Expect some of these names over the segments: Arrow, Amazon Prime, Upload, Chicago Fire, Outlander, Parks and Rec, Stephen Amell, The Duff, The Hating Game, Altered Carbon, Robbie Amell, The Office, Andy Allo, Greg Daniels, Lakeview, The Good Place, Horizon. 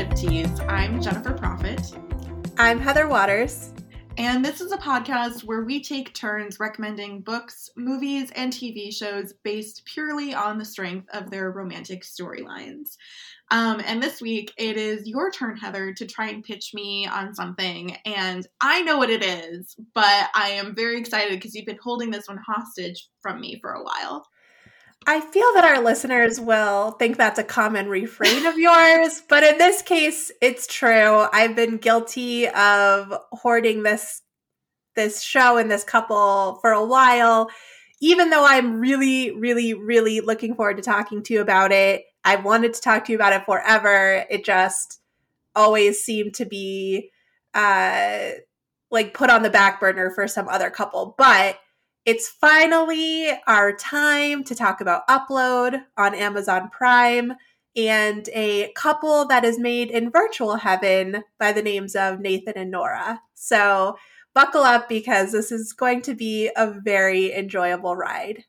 Friendship Teas. I'm Jennifer Proffitt. I'm Heather Waters. And this is a podcast where we take turns recommending books, movies, and TV shows based purely on the strength of their romantic storylines. And this week, it is your turn, Heather, to try and pitch me on something. And I know what it is, but I am very excited because you've been holding this one hostage from me for a while. I feel that our listeners will think that's a common refrain of yours, but in this case, it's true. I've been guilty of hoarding this show and this couple for a while, even though I'm really, really, really looking forward to talking to you about it. I've wanted to talk to you about it forever. It just always seemed to be put on the back burner for some other couple, but it's finally our time to talk about Upload on Amazon Prime and a couple that is made in virtual heaven by the names of Nathan and Nora. So buckle up because this is going to be a very enjoyable ride.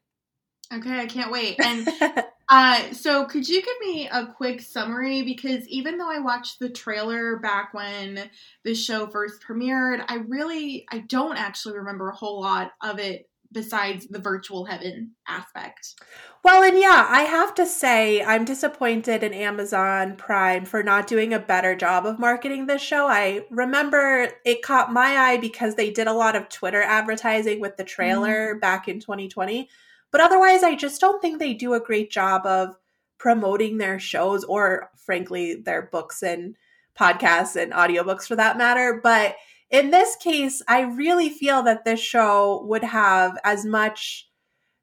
Okay, I can't wait. And so could you give me a quick summary? Because even though I watched the trailer back when the show first premiered, I don't actually remember a whole lot of it. Besides the virtual heaven aspect. Well, and yeah, I have to say I'm disappointed in Amazon Prime for not doing a better job of marketing this show. I remember it caught my eye because they did a lot of Twitter advertising with the trailer back in 2020. But otherwise, I just don't think they do a great job of promoting their shows or, frankly, their books and podcasts and audiobooks for that matter. But in this case, I really feel that this show would have as much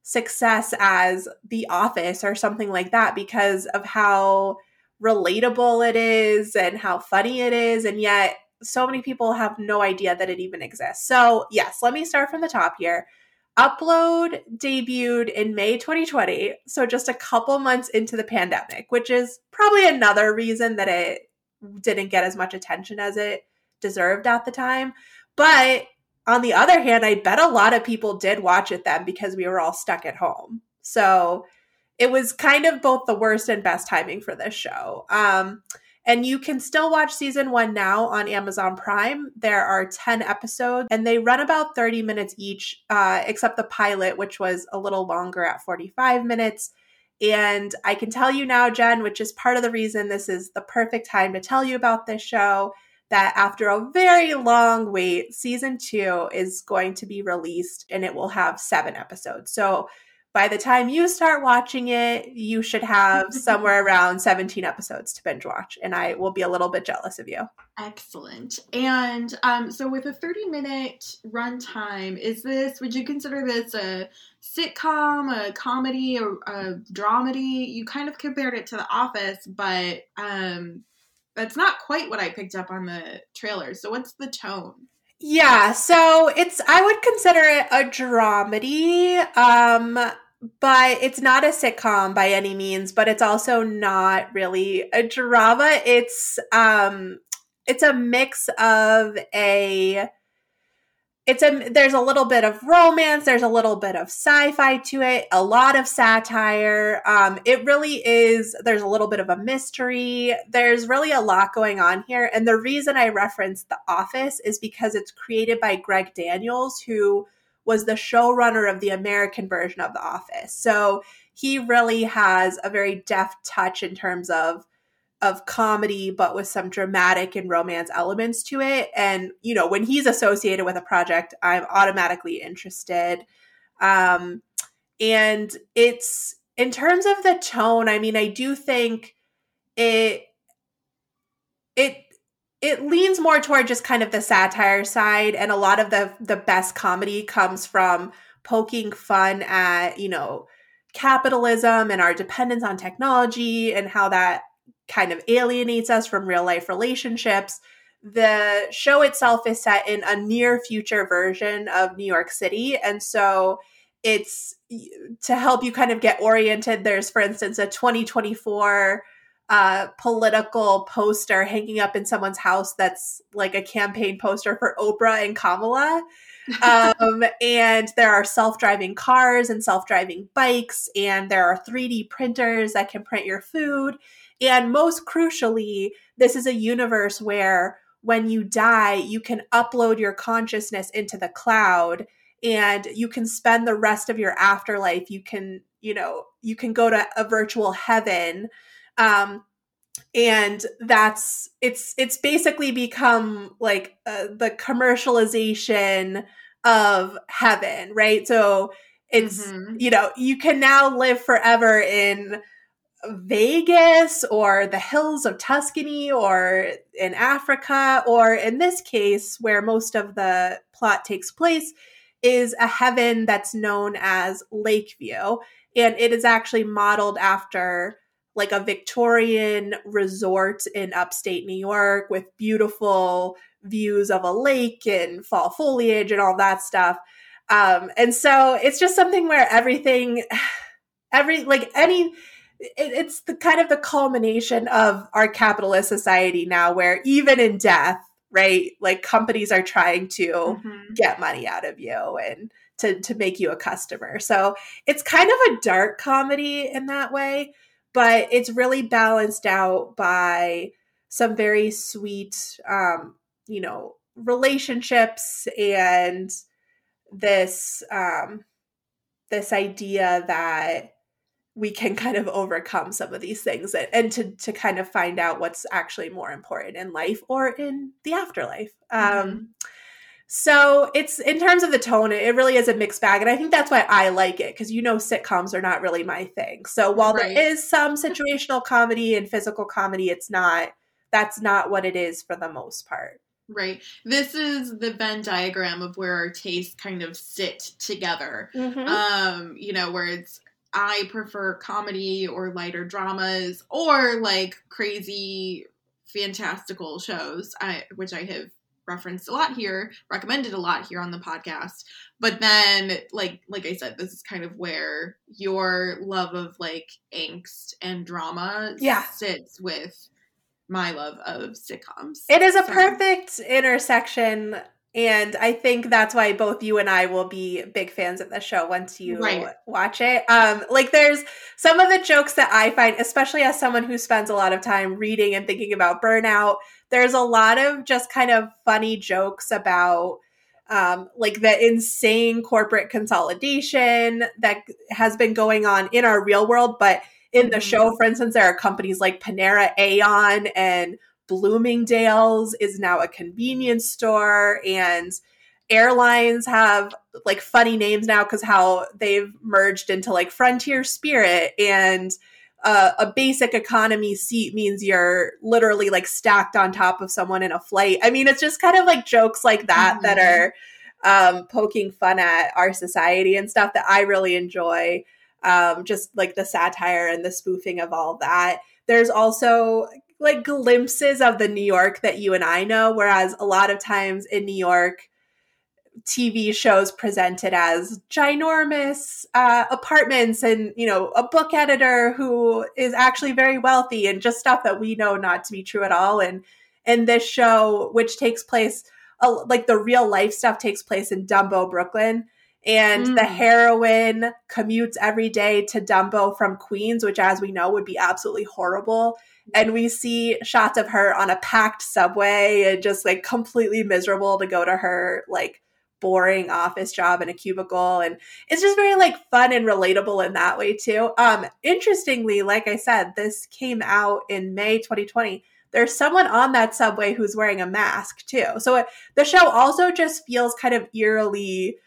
success as The Office or something like that because of how relatable it is and how funny it is. And yet so many people have no idea that it even exists. So yes, let me start from the top here. Upload debuted in May 2020, so just a couple months into the pandemic, which is probably another reason that it didn't get as much attention as it deserved at the time. But on the other hand, I bet a lot of people did watch it then because we were all stuck at home. So it was kind of both the worst and best timing for this show. And you can still watch season 1 now on Amazon Prime. There are 10 episodes and they run about 30 minutes each, except the pilot, which was a little longer at 45 minutes. And I can tell you now, Jen, which is part of the reason this is the perfect time to tell you about this show, that after a very long wait, season 2 is going to be released and it will have 7 episodes. So by the time you start watching it, you should have somewhere around 17 episodes to binge watch. And I will be a little bit jealous of you. Excellent. And so with a 30-minute runtime, would you consider this a sitcom, a comedy, a dramedy? You kind of compared it to The Office, but that's not quite what I picked up on the trailer. So what's the tone? Yeah, so I would consider it a dramedy, but it's not a sitcom by any means, but it's also not really a drama. It's a mix of there's a little bit of romance, there's a little bit of sci-fi to it, a lot of satire. It really is, there's a little bit of a mystery. There's really a lot going on here. And the reason I referenced The Office is because it's created by Greg Daniels, who was the showrunner of the American version of The Office. So he really has a very deft touch in terms of comedy, but with some dramatic and romance elements to it. And, you know, when he's associated with a project, I'm automatically interested. And it's, in terms of the tone, I mean, I do think it leans more toward just kind of the satire side. And a lot of the best comedy comes from poking fun at, you know, capitalism and our dependence on technology and how that kind of alienates us from real life relationships. The show itself is set in a near future version of New York City. And so it's to help you kind of get oriented. There's, for instance, a 2024 political poster hanging up in someone's house that's like a campaign poster for Oprah and Kamala. And there are self-driving cars and self-driving bikes. And there are 3D printers that can print your food. And most crucially, this is a universe where when you die, you can upload your consciousness into the cloud and you can spend the rest of your afterlife. You can, you know, you can go to a virtual heaven. And that's, it's basically become like the commercialization of heaven, right? So it's, you know, you can now live forever in Vegas or the hills of Tuscany or in Africa, or in this case, where most of the plot takes place, is a heaven that's known as Lakeview. And it is actually modeled after like a Victorian resort in upstate New York with beautiful views of a lake and fall foliage and all that stuff. And so it's just something where everything, it's the kind of the culmination of our capitalist society now, where even in death, right, like companies are trying to get money out of you and to make you a customer. So it's kind of a dark comedy in that way, but it's really balanced out by some very sweet, you know, relationships and this this idea that we can kind of overcome some of these things and to kind of find out what's actually more important in life or in the afterlife. So it's, in terms of the tone, it really is a mixed bag. And I think that's why I like it, because, you know, sitcoms are not really my thing. So while there is some situational comedy and physical comedy, it's not, that's not what it is for the most part. Right. This is the Venn diagram of where our tastes kind of sit together. You know, where it's, I prefer comedy or lighter dramas or like crazy fantastical shows, which I have referenced a lot here, recommended a lot here on the podcast. But then, like I said, this is kind of where your love of like angst and drama sits with my love of sitcoms. It is a perfect intersection. And I think that's why both you and I will be big fans of the show once you watch it. Like there's some of the jokes that I find, especially as someone who spends a lot of time reading and thinking about burnout, there's a lot of just kind of funny jokes about like the insane corporate consolidation that has been going on in our real world. But in the show, for instance, there are companies like Panera, Aeon, and Bloomingdale's is now a convenience store, and airlines have like funny names now because how they've merged into like Frontier Spirit, and a basic economy seat means you're literally like stacked on top of someone in a flight. I mean, it's just kind of like jokes like that that are poking fun at our society and stuff that I really enjoy. Just like the satire and the spoofing of all that. There's also like glimpses of the New York that you and I know, whereas a lot of times in New York, TV shows presented as ginormous apartments and, you know, a book editor who is actually very wealthy and just stuff that we know not to be true at all. And this show, which takes place, like the real life stuff takes place in Dumbo, Brooklyn. And the heroine commutes every day to Dumbo from Queens, which, as we know, would be absolutely horrible. And we see shots of her on a packed subway and just like completely miserable to go to her like boring office job in a cubicle. And it's just very like fun and relatable in that way too. Interestingly, like I said, this came out in May 2020. There's someone on that subway who's wearing a mask too. So the show also just feels kind of eerily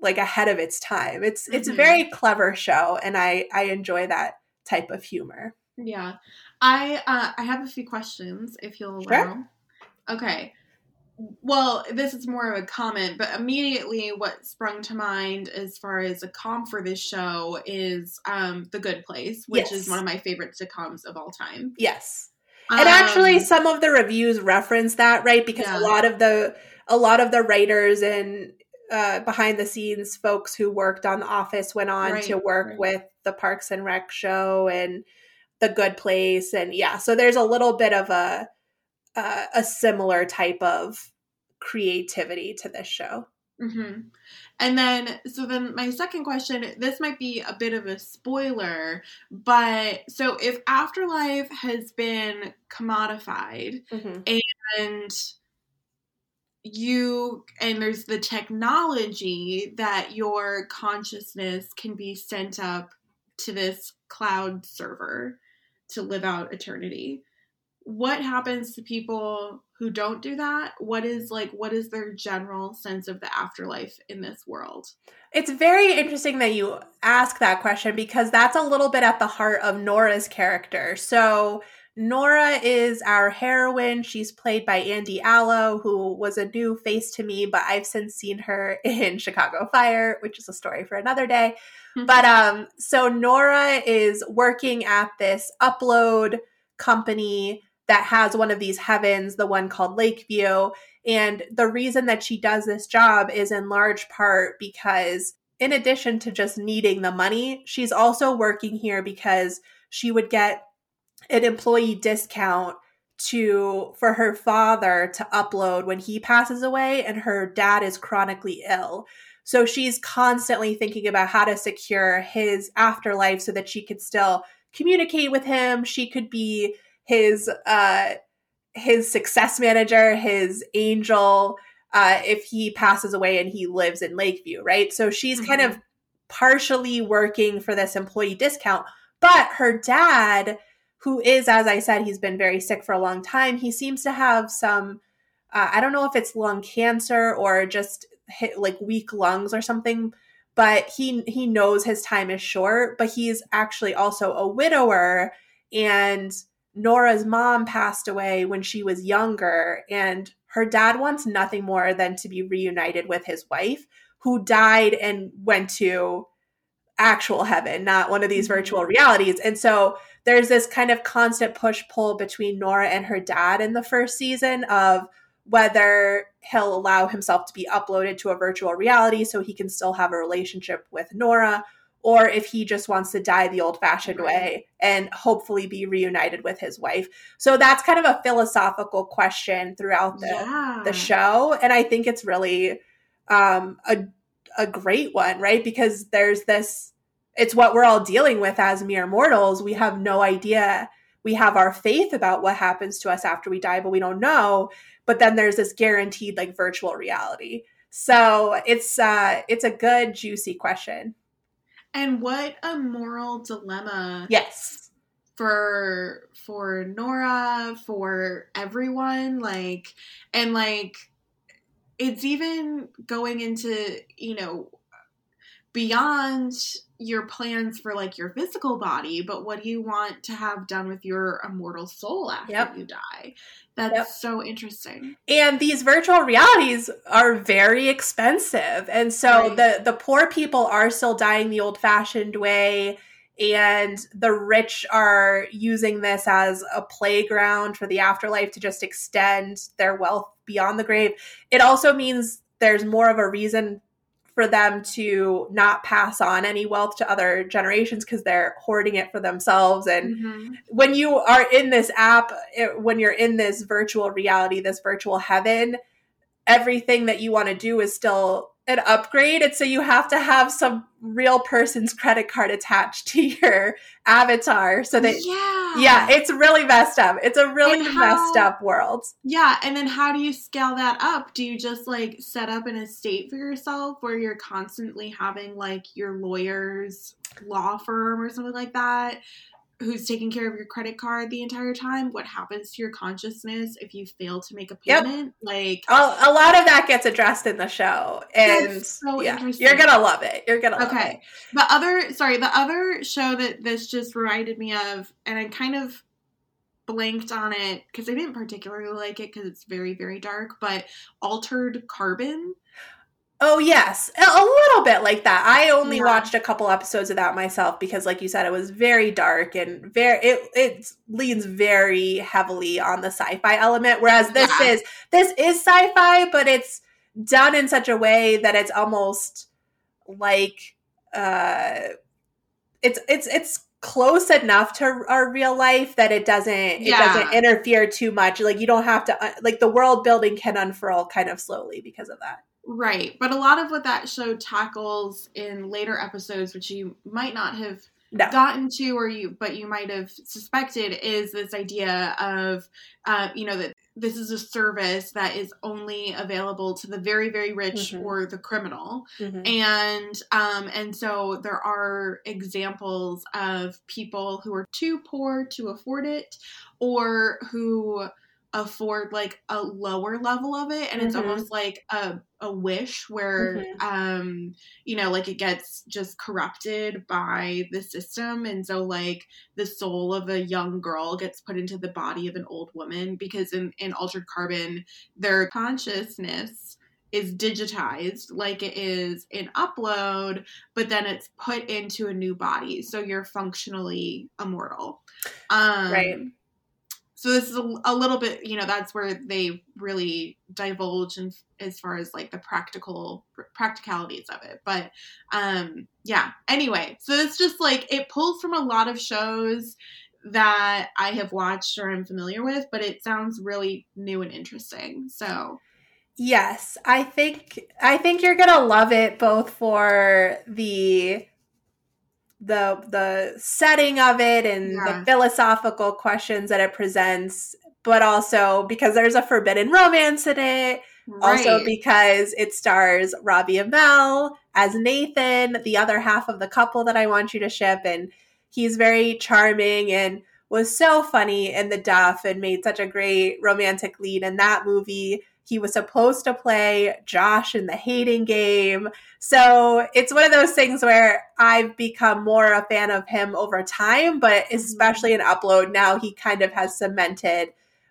like ahead of its time. It's a very clever show, and I enjoy that type of humor. Yeah. I have a few questions, if you'll allow. Sure. Okay. Well, this is more of a comment, but immediately what sprung to mind as far as a comp for this show is The Good Place, which is one of my favorite sitcoms of all time. Yes. And actually some of the reviews reference that, right? Because a lot of the writers and behind the scenes folks who worked on The Office went on to work with the Parks and Rec show and The Good Place, and so there's a little bit of a similar type of creativity to this show. Mm-hmm. And then, so then my second question, this might be a bit of a spoiler, but so if afterlife has been commodified mm-hmm. and you, and there's the technology that your consciousness can be sent up to this cloud server to live out eternity, what happens to people who don't do that? What is their general sense of the afterlife in this world? It's very interesting that you ask that question, because that's a little bit at the heart of Nora's character. So Nora is our heroine. She's played by Andy Allo, who was a new face to me, but I've since seen her in Chicago Fire, which is a story for another day. Mm-hmm. But so Nora is working at this Upload company that has one of these heavens, the one called Lakeview. And the reason that she does this job is in large part because, in addition to just needing the money, she's also working here because she would get an employee discount for her father to upload when he passes away, and her dad is chronically ill. So she's constantly thinking about how to secure his afterlife so that she could still communicate with him. She could be his success manager, his angel, if he passes away and he lives in Lakeview, right? So she's mm-hmm. kind of partially working for this employee discount. But her dad, who is, as I said, he's been very sick for a long time. He seems to have some, I don't know if it's lung cancer or just weak lungs or something, but he knows his time is short, but he's actually also a widower. And Nora's mom passed away when she was younger, and her dad wants nothing more than to be reunited with his wife, who died and went to actual heaven, not one of these virtual realities. And so there's this kind of constant push-pull between Nora and her dad in the first season of whether he'll allow himself to be uploaded to a virtual reality so he can still have a relationship with Nora, or if he just wants to die the old-fashioned way and hopefully be reunited with his wife. So that's kind of a philosophical question throughout the show. And I think it's really a great one, right? Because there's this, it's what we're all dealing with as mere mortals. We have no idea. We have our faith about what happens to us after we die, but we don't know. But then there's this guaranteed virtual reality. So it's a good, juicy question. And what a moral dilemma. Yes. For Nora, for everyone, it's even going into, beyond your plans for your physical body, but what do you want to have done with your immortal soul after yep. you die? That's yep. so interesting. And these virtual realities are very expensive. And so right. the poor people are still dying the old-fashioned way, and the rich are using this as a playground for the afterlife to just extend their wealth beyond the grave. It also means there's more of a reason for them to not pass on any wealth to other generations because they're hoarding it for themselves. And mm-hmm. when you are in this app, when you're in this virtual reality, this virtual heaven, everything that you want to do is still an upgrade. And so you have to have some real person's credit card attached to your avatar so that, yeah it's really messed up. It's a really messed up world. Yeah. And then how do you scale that up? Do you just set up an estate for yourself where you're constantly having your lawyer's law firm or something like that who's taking care of your credit card the entire time? What happens to your consciousness if you fail to make a payment? Yep. A lot of that gets addressed in the show. And that's so interesting. You're going to love it. You're going to love it. The other show that this just reminded me of, and I kind of blanked on it because I didn't particularly like it because it's very, very dark, but Altered Carbon. Oh, yes. A little bit like that. I only watched a couple episodes of that myself because, like you said, it was very dark and it leans very heavily on the sci-fi element, whereas this is sci-fi, but it's done in such a way that it's almost it's close enough to our real life that it doesn't interfere too much. You don't have to the world building can unfurl kind of slowly because of that. Right. But a lot of what that show tackles in later episodes, which you might not have gotten to, or you might have suspected, is this idea of, that this is a service that is only available to the very, very rich mm-hmm. or the criminal. Mm-hmm. And so there are examples of people who are too poor to afford it, or who afford like a lower level of it, and mm-hmm. it's almost like a wish where mm-hmm. Like it gets just corrupted by the system, and so like the soul of a young girl gets put into the body of an old woman, because in Altered Carbon their consciousness is digitized like it is in Upload, but then it's put into a new body, so you're functionally immortal. Right. So this is a little bit, that's where they really divulge in, as far as like the practicalities of it. But anyway, so it's just like it pulls from a lot of shows that I have watched or I'm familiar with, but it sounds really new and interesting. So yes, I think you're going to love it, both for the setting of it and the philosophical questions that it presents, but also because there's a forbidden romance in it. Right. Also because it stars Robbie Amell as Nathan, the other half of the couple that I want you to ship. And he's very charming and was so funny in The Duff and made such a great romantic lead in that movie. He was supposed to play Josh in The Hating Game. So it's one of those things where I've become more a fan of him over time, but especially in Upload now, he kind of has cemented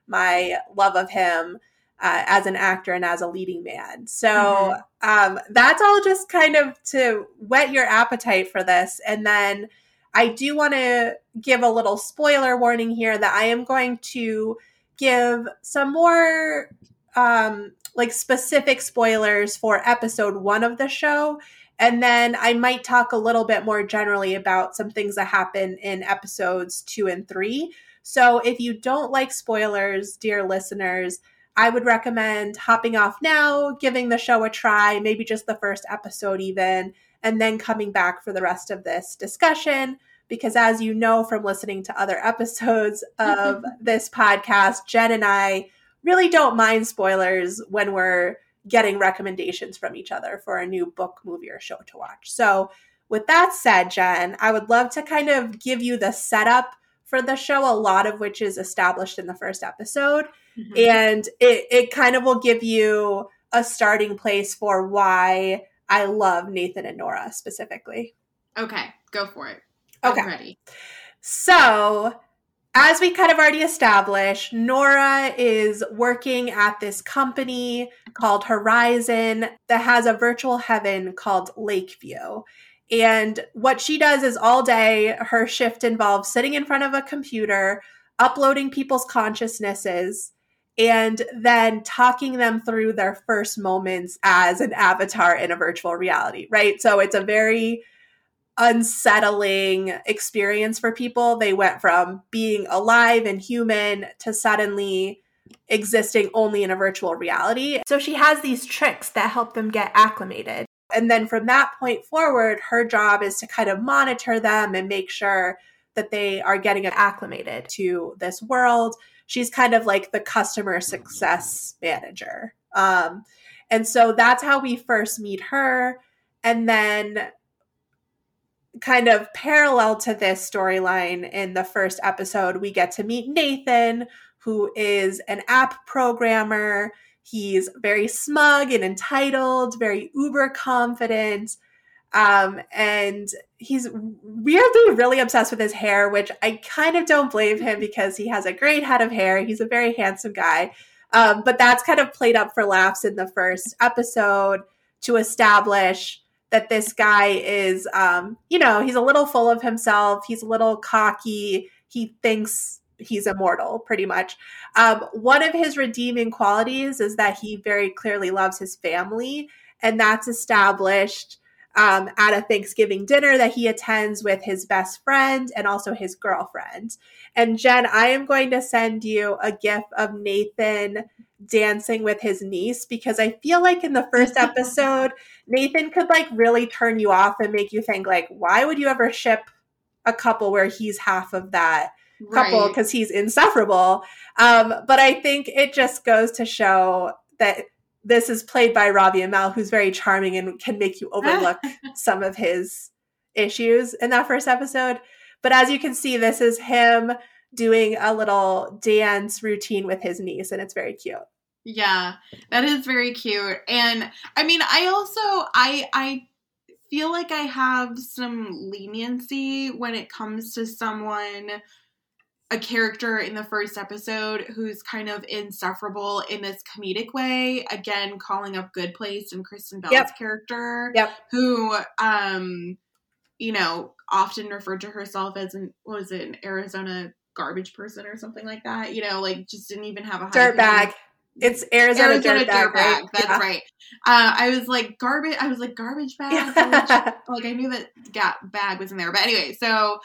my love of him as an actor and as a leading man. So that's all just kind of to whet your appetite for this. And then I do want to give a little spoiler warning here that I am going to give some more specific spoilers for episode 1 of the show. And then I might talk a little bit more generally about some things that happen in episodes 2 and 3. So if you don't like spoilers, dear listeners, I would recommend hopping off now, giving the show a try, maybe just the first episode even, and then coming back for the rest of this discussion. Because as you know from listening to other episodes of this podcast, Jen and I really don't mind spoilers when we're getting recommendations from each other for a new book, movie, or show to watch. So with that said, Jen, I would love to kind of give you the setup for the show, a lot of which is established in the first episode. Mm-hmm. And it kind of will give you a starting place for why I love Nathan and Nora specifically. Okay, go for it. Okay. I'm ready. So as we kind of already established, Nora is working at this company called Horizon that has a virtual heaven called Lakeview. And what she does is all day, her shift involves sitting in front of a computer, uploading people's consciousnesses, and then talking them through their first moments as an avatar in a virtual reality, right? So it's a very unsettling experience for people. They went from being alive and human to suddenly existing only in a virtual reality. So she has these tricks that help them get acclimated. And then from that point forward, her job is to kind of monitor them and make sure that they are getting acclimated to this world. She's kind of like the customer success manager. And so that's how we first meet her. And then kind of parallel to this storyline in the first episode, we get to meet Nathan, who is an app programmer. He's very smug and entitled, very uber confident. And he's weirdly really obsessed with his hair, which I kind of don't blame him because he has a great head of hair. He's a very handsome guy. But that's kind of played up for laughs in the first episode to establish that this guy is, he's a little full of himself. He's a little cocky. He thinks he's immortal, pretty much. One of his redeeming qualities is that he very clearly loves his family, and that's established at a Thanksgiving dinner that he attends with his best friend and also his girlfriend. And Jen, I am going to send you a GIF of Nathan dancing with his niece, because I feel like in the first episode, Nathan could like really turn you off and make you think like, why would you ever ship a couple where he's half of that couple? Because right. he's insufferable. But I think it just goes to show that this is played by Robbie Amell, who's very charming and can make you overlook some of his issues in that first episode. But as you can see, this is him doing a little dance routine with his niece, and it's very cute. Yeah, that is very cute. And I mean, I also, I feel like I have some leniency when it comes to someone, a character in the first episode who's kind of insufferable in this comedic way. Again, calling up Good Place and Kristen Bell's yep. character, yep. who, you know, often referred to herself as an Arizona garbage person or something like that. You know, like just didn't even have a dirtbag. It's Arizona dirtbag. Right? That's yeah. right. I was like garbage. I was like garbage bag. Yeah. Like I knew that bag was in there, but anyway. So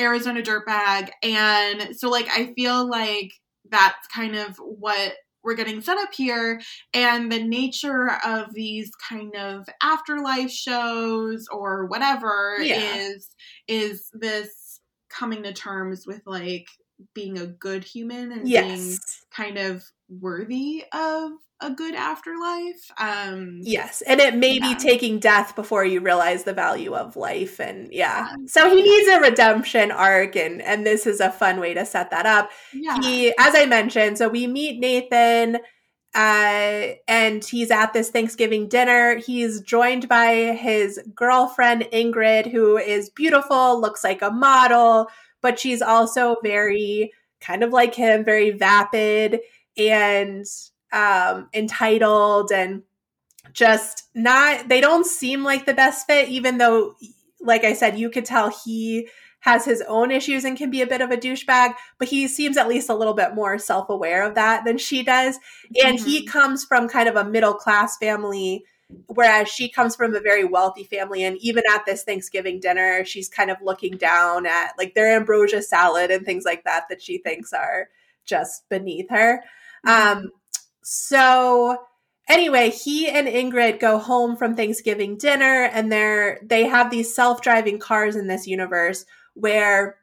Arizona dirtbag, and so like I feel like that's kind of what we're getting set up here, and the nature of these kind of afterlife shows or whatever yeah. is this coming to terms with like being a good human and yes. being kind of worthy of a good afterlife. Yes, and it may yeah. be taking death before you realize the value of life, and yeah. So he needs a redemption arc, and this is a fun way to set that up. Yeah. He, as I mentioned, so we meet Nathan, and he's at this Thanksgiving dinner. He's joined by his girlfriend, Ingrid, who is beautiful, looks like a model, but she's also very, kind of like him, very vapid and entitled and just not, they don't seem like the best fit, even though, like I said, you could tell he has his own issues and can be a bit of a douchebag, but he seems at least a little bit more self-aware of that than she does. And mm-hmm. he comes from kind of a middle-class family, whereas she comes from a very wealthy family. And even at this Thanksgiving dinner, she's kind of looking down at like their ambrosia salad and things like that, that she thinks are just beneath her. Mm-hmm. So anyway, he and Ingrid go home from Thanksgiving dinner, and they have these self-driving cars in this universe where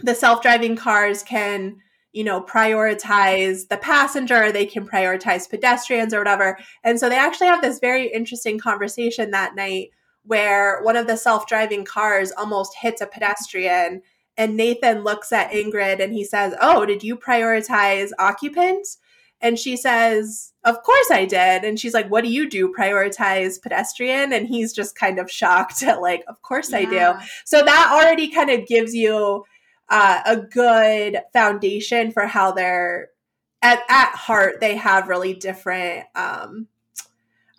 the self-driving cars can, you know, prioritize the passenger, they can prioritize pedestrians or whatever. And so they actually have this very interesting conversation that night where one of the self-driving cars almost hits a pedestrian, and Nathan looks at Ingrid and he says, "Oh, did you prioritize occupants?" And she says, "Of course I did." And she's like, "What do you do? Prioritize pedestrian?" And he's just kind of shocked at like, "Of course yeah. I do." So that already kind of gives you a good foundation for how they're at heart. They have really different, I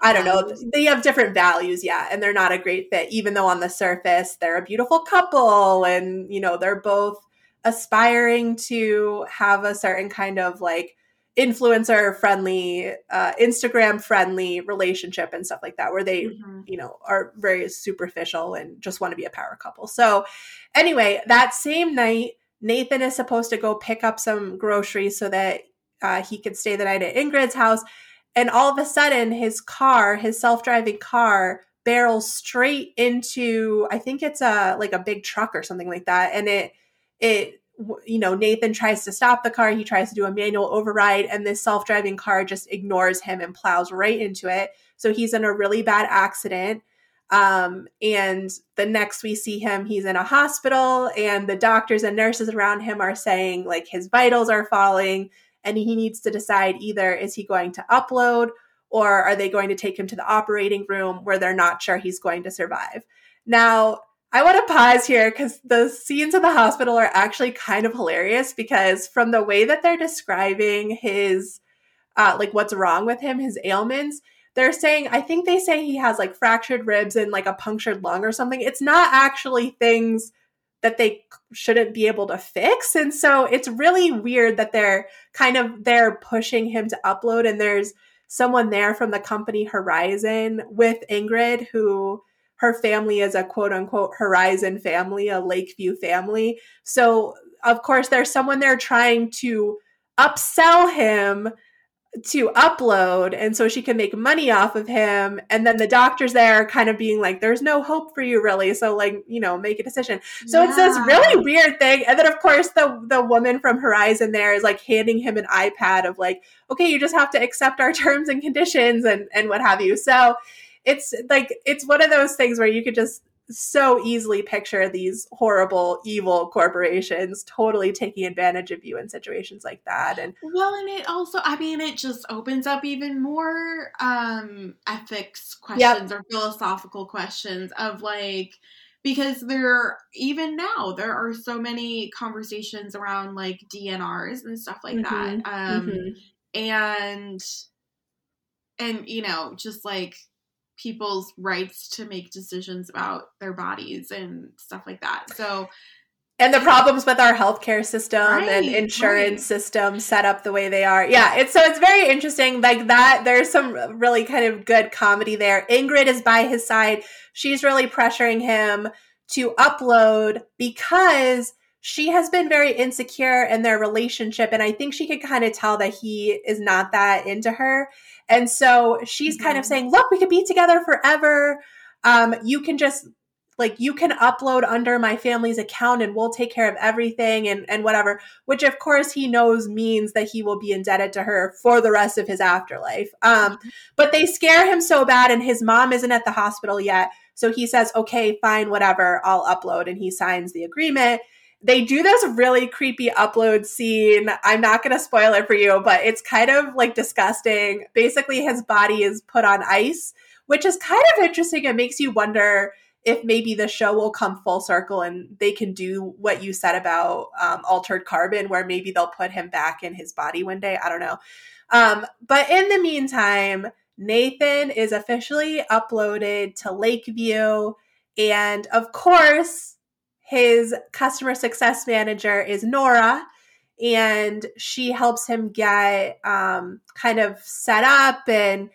don't know, they have different values. Yeah. And they're not a great fit, even though on the surface they're a beautiful couple, and, you know, they're both aspiring to have a certain kind of like influencer-friendly, Instagram-friendly relationship and stuff like that, where they, mm-hmm. you know, are very superficial and just want to be a power couple. So anyway, that same night, Nathan is supposed to go pick up some groceries so that he could stay the night at Ingrid's house. And all of a sudden, his self-driving car barrels straight into, I think it's a big truck or something like that. And it you know, Nathan tries to stop the car. He tries to do a manual override, and this self-driving car just ignores him and plows right into it. So he's in a really bad accident. And the next we see him, he's in a hospital, and the doctors and nurses around him are saying like his vitals are falling, and he needs to decide either is he going to upload or are they going to take him to the operating room where they're not sure he's going to survive. Now, I want to pause here because the scenes in the hospital are actually kind of hilarious, because from the way that they're describing his, like what's wrong with him, his ailments, they're saying, I think they say he has like fractured ribs and like a punctured lung or something. It's not actually things that they shouldn't be able to fix. And so it's really weird that they're pushing him to upload. And there's someone there from the company Horizon with Ingrid who her family is a quote unquote Horizon family, a Lakeview family. So of course there's someone there trying to upsell him to Upload, and so she can make money off of him. And then the doctor's there kind of being like, there's no hope for you really, so like, you know, make a decision. So yeah. It's this really weird thing. And then of course the woman from Horizon there is like handing him an iPad of like, okay, you just have to accept our terms and conditions and what have you. So it's like, it's one of those things where you could just so easily picture these horrible, evil corporations totally taking advantage of you in situations like that. And well, and it also, I mean, it just opens up even more ethics questions, yep, or philosophical questions of like, because there, even now, there are so many conversations around like DNRs and stuff like mm-hmm. that. And, you know, just like people's rights to make decisions about their bodies and stuff like that. So, and the problems with our healthcare system, right, and insurance, right, system set up the way they are. Yeah. It's very interesting. Like that, there's some really kind of good comedy there. Ingrid is by his side. She's really pressuring him to upload because she has been very insecure in their relationship. And I think she could kind of tell that he is not that into her. And so she's mm-hmm. kind of saying, look, we could be together forever. You can just like, you can upload under my family's account and we'll take care of everything and whatever, which of course he knows means that he will be indebted to her for the rest of his afterlife. But they scare him so bad, and his mom isn't at the hospital yet. So he says, okay, fine, whatever, I'll upload. And he signs the agreement. They do this really creepy upload scene. I'm not going to spoil it for you, but it's kind of like disgusting. Basically, his body is put on ice, which is kind of interesting. It makes you wonder if maybe the show will come full circle and they can do what you said about Altered Carbon, where maybe they'll put him back in his body one day. I don't know. But in the meantime, Nathan is officially uploaded to Lakeview. And of course, his customer success manager is Nora, and she helps him get kind of set up and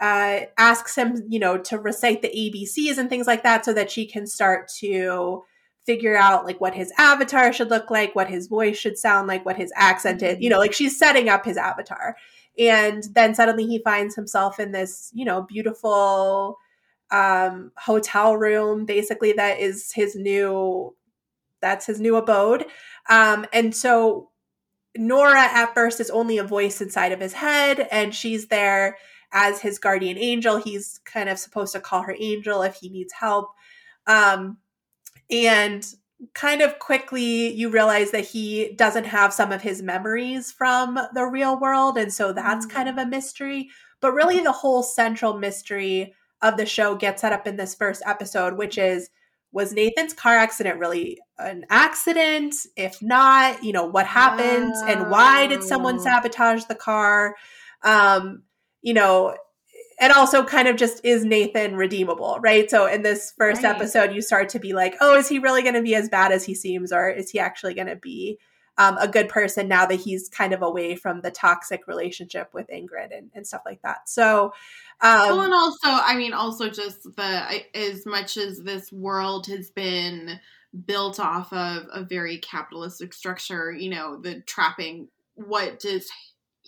asks him, you know, to recite the ABCs and things like that so that she can start to figure out like what his avatar should look like, what his voice should sound like, what his accent is, you know, like she's setting up his avatar. And then suddenly he finds himself in this, you know, beautiful hotel room, basically, that is his new abode. And so Nora at first is only a voice inside of his head, and she's there as his guardian angel. He's kind of supposed to call her angel if he needs help. And kind of quickly you realize that he doesn't have some of his memories from the real world. And so that's kind of a mystery, but really the whole central mystery of the show gets set up in this first episode, which is, was Nathan's car accident really an accident? If not, you know, what happened and why did someone sabotage the car? You know, and also kind of just, is Nathan redeemable, right? So in this first episode, you start to be like, oh, is he really going to be as bad as he seems? Or is he actually going to be a good person now that he's kind of away from the toxic relationship with Ingrid and stuff like that. So, well, and also, I mean, also just as much as this world has been built off of a very capitalistic structure, you know, the trapping, what does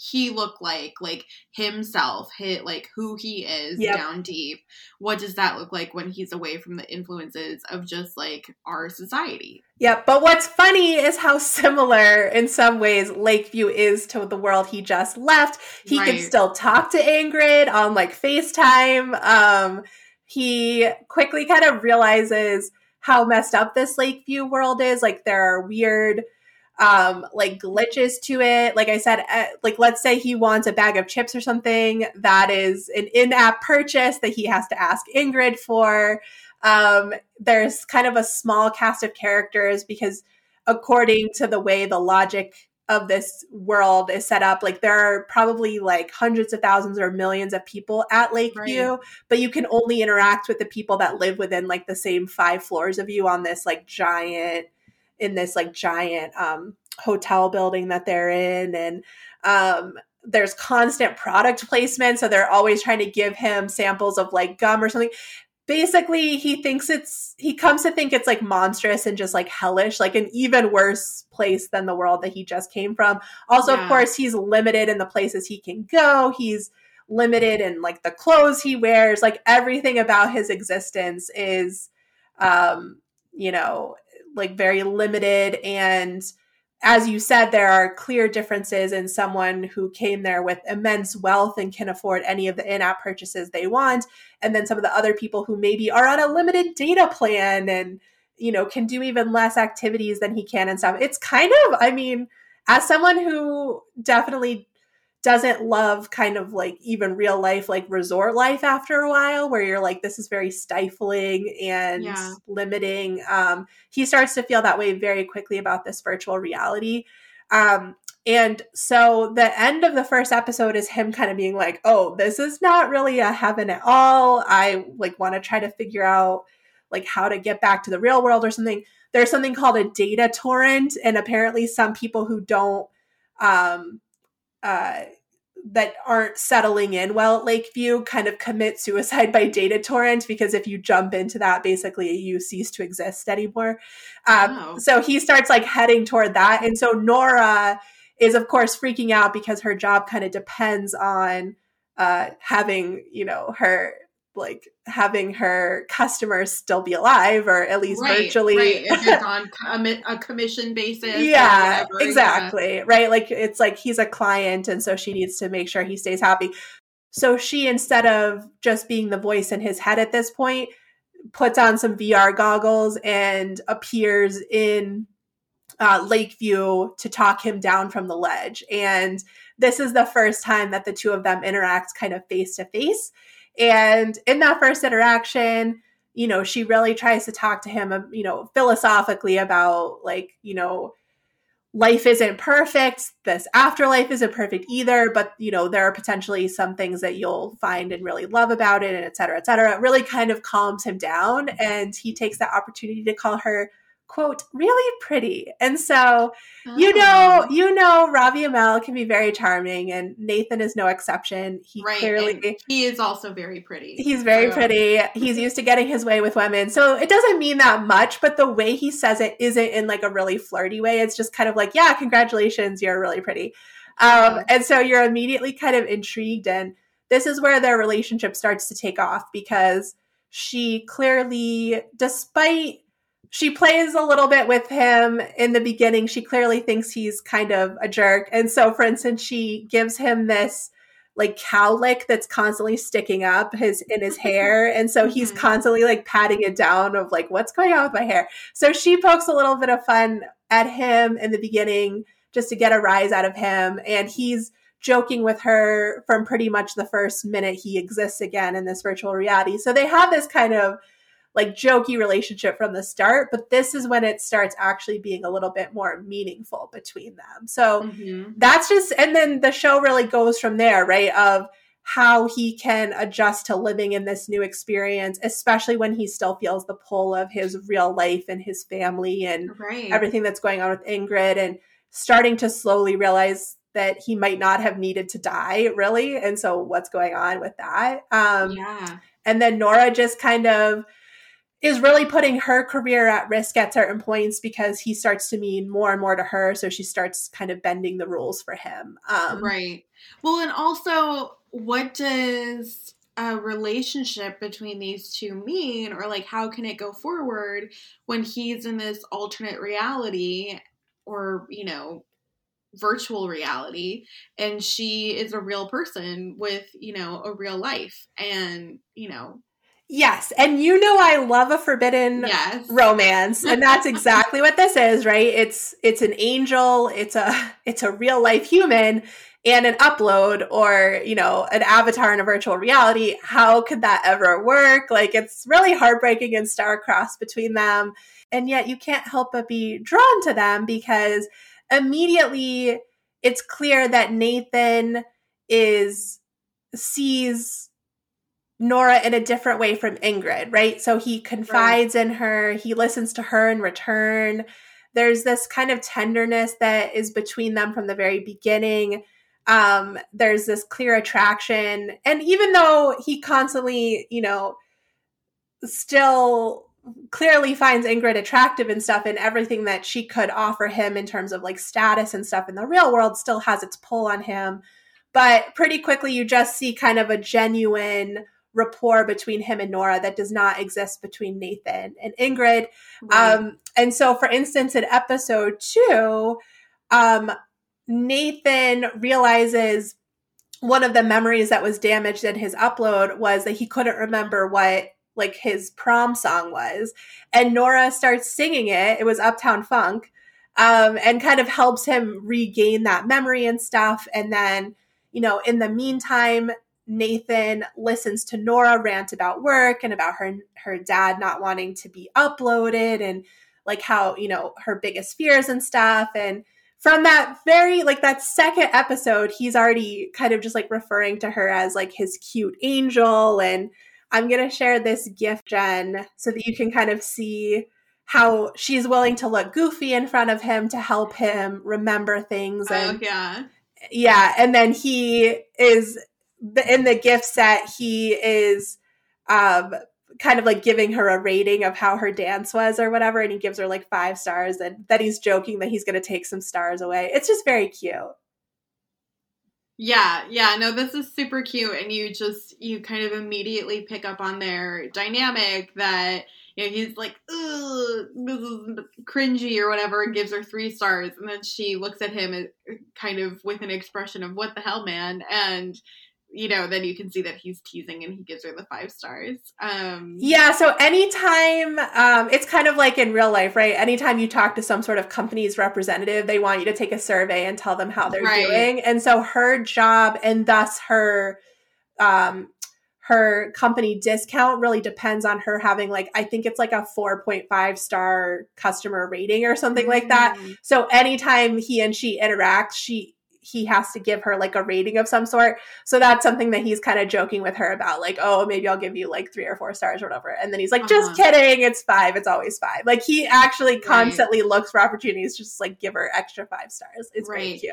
he look like himself, like who he is, yep, down deep. What does that look like when he's away from the influences of just like our society? Yeah. But what's funny is how similar in some ways Lakeview is to the world he just left. He can still talk to Ingrid on like FaceTime. He quickly kind of realizes how messed up this Lakeview world is. Like there are weird, like glitches to it. Like I said, like let's say he wants a bag of chips or something, that is an in-app purchase that he has to ask Ingrid for. There's kind of a small cast of characters because according to the way the logic of this world is set up, like there are probably like hundreds of thousands or millions of people at Lakeview, but you can only interact with the people that live within like the same 5 floors of you on this like giant, in this like giant hotel building that they're in. And there's constant product placement. So they're always trying to give him samples of like gum or something. basically he comes to think it's like monstrous and just like hellish, like an even worse place than the world that he just came from. Also, yeah. Of course, he's limited in the places he can go. He's limited in like the clothes he wears, like everything about his existence is, like very limited. And as you said, there are clear differences in someone who came there with immense wealth and can afford any of the in-app purchases they want. And then some of the other people who maybe are on a limited data plan and, can do even less activities than he can and stuff. It's kind of, as someone who definitely doesn't love kind of like even real life, like resort life after a while where you're like, this is very stifling and limiting. He starts to feel that way very quickly about this virtual reality. And so the end of the first episode is him kind of being like, oh, this is not really a heaven at all. I like want to try to figure out like how to get back to the real world or something. There's something called a data torrent. And apparently some people who don't, that aren't settling in well at Lakeview kind of commit suicide by data torrent, because if you jump into that, basically you cease to exist anymore. So he starts like heading toward that. And so Nora is of course freaking out because her job kind of depends on having her customers still be alive, or at least virtually. Right. If it's on a commission basis. Yeah, or whatever, exactly. Yeah. Right. Like it's like he's a client, and so she needs to make sure he stays happy. So she, instead of just being the voice in his head at this point, puts on some VR goggles and appears in Lakeview to talk him down from the ledge. And this is the first time that the two of them interact kind of face to face. And in that first interaction, she really tries to talk to him, philosophically about like, life isn't perfect. This afterlife isn't perfect either, but, there are potentially some things that you'll find and really love about it, and et cetera, et cetera. It really kind of calms him down, and he takes that opportunity to call her, quote, really pretty. And so, Robbie Amell can be very charming, and Nathan is no exception. He is also very pretty. He's very pretty. He's used to getting his way with women. So it doesn't mean that much, but the way he says it isn't in like a really flirty way. It's just kind of like, yeah, congratulations, you're really pretty. And so you're immediately kind of intrigued. And this is where their relationship starts to take off, because she clearly, she plays a little bit with him in the beginning. She clearly thinks he's kind of a jerk. And so, for instance, she gives him this like cowlick that's constantly sticking up in his hair. And so he's constantly like patting it down of like, what's going on with my hair? So she pokes a little bit of fun at him in the beginning just to get a rise out of him. And he's joking with her from pretty much the first minute he exists again in this virtual reality. So they have this kind of like jokey relationship from the start, but this is when it starts actually being a little bit more meaningful between them. So that's just, and then the show really goes from there, right? Of how he can adjust to living in this new experience, especially when he still feels the pull of his real life and his family and everything that's going on with Ingrid, and starting to slowly realize that he might not have needed to die really. And so what's going on with that? And then Nora just kind of is really putting her career at risk at certain points because he starts to mean more and more to her. So she starts kind of bending the rules for him. Well, and also, what does a relationship between these two mean? Or like, how can it go forward when he's in this alternate reality or, virtual reality, and she is a real person with, a real life and, Yes. And I love a forbidden romance. And that's exactly what this is, right? It's an angel, it's a real life human, and an upload, or, an avatar in a virtual reality. How could that ever work? Like, it's really heartbreaking and star-crossed between them. And yet you can't help but be drawn to them, because immediately it's clear that Nathan sees Nora in a different way from Ingrid, right? So he confides in her, he listens to her in return. There's this kind of tenderness that is between them from the very beginning. There's this clear attraction. And even though he constantly, still clearly finds Ingrid attractive and stuff, and everything that she could offer him in terms of like status and stuff in the real world still has its pull on him. But pretty quickly you just see kind of a genuine rapport between him and Nora that does not exist between Nathan and Ingrid. Right. And so, for instance, in episode 2, Nathan realizes one of the memories that was damaged in his upload was that he couldn't remember what like his prom song was. And Nora starts singing it. It was Uptown Funk, and kind of helps him regain that memory and stuff. And then, you know, in the meantime, Nathan listens to Nora rant about work and about her dad not wanting to be uploaded and like how, you know, her biggest fears and stuff. And from that very, like that second episode, he's already kind of just like referring to her as like his cute angel. And I'm going to share this GIF, Jen, so that you can kind of see how she's willing to look goofy in front of him to help him remember things. And, oh, yeah. Yeah. And then he is, in the GIF set, he is kind of like giving her a rating of how her dance was or whatever. And he gives her like 5 stars, and that he's joking that he's going to take some stars away. It's just very cute. Yeah. Yeah. No, this is super cute. And you kind of immediately pick up on their dynamic that, you know, he's like, ugh, this is cringy or whatever, and gives her 3 stars. And then she looks at him kind of with an expression of what the hell, man. And, you know, then you can see that he's teasing, and he gives her the 5 stars. Yeah. So anytime, it's kind of like in real life, right? Anytime you talk to some sort of company's representative, they want you to take a survey and tell them how they're doing. And so her job, and thus her company discount, really depends on her having like, I think it's like a 4.5 star customer rating or something like that. So anytime he and she interact, he has to give her like a rating of some sort. So that's something that he's kind of joking with her about, like, oh, maybe I'll give you like 3 or 4 stars or whatever. And then he's like, just kidding. It's 5. It's always 5. Like, he actually constantly looks for opportunities to just like give her extra 5 stars. It's very cute.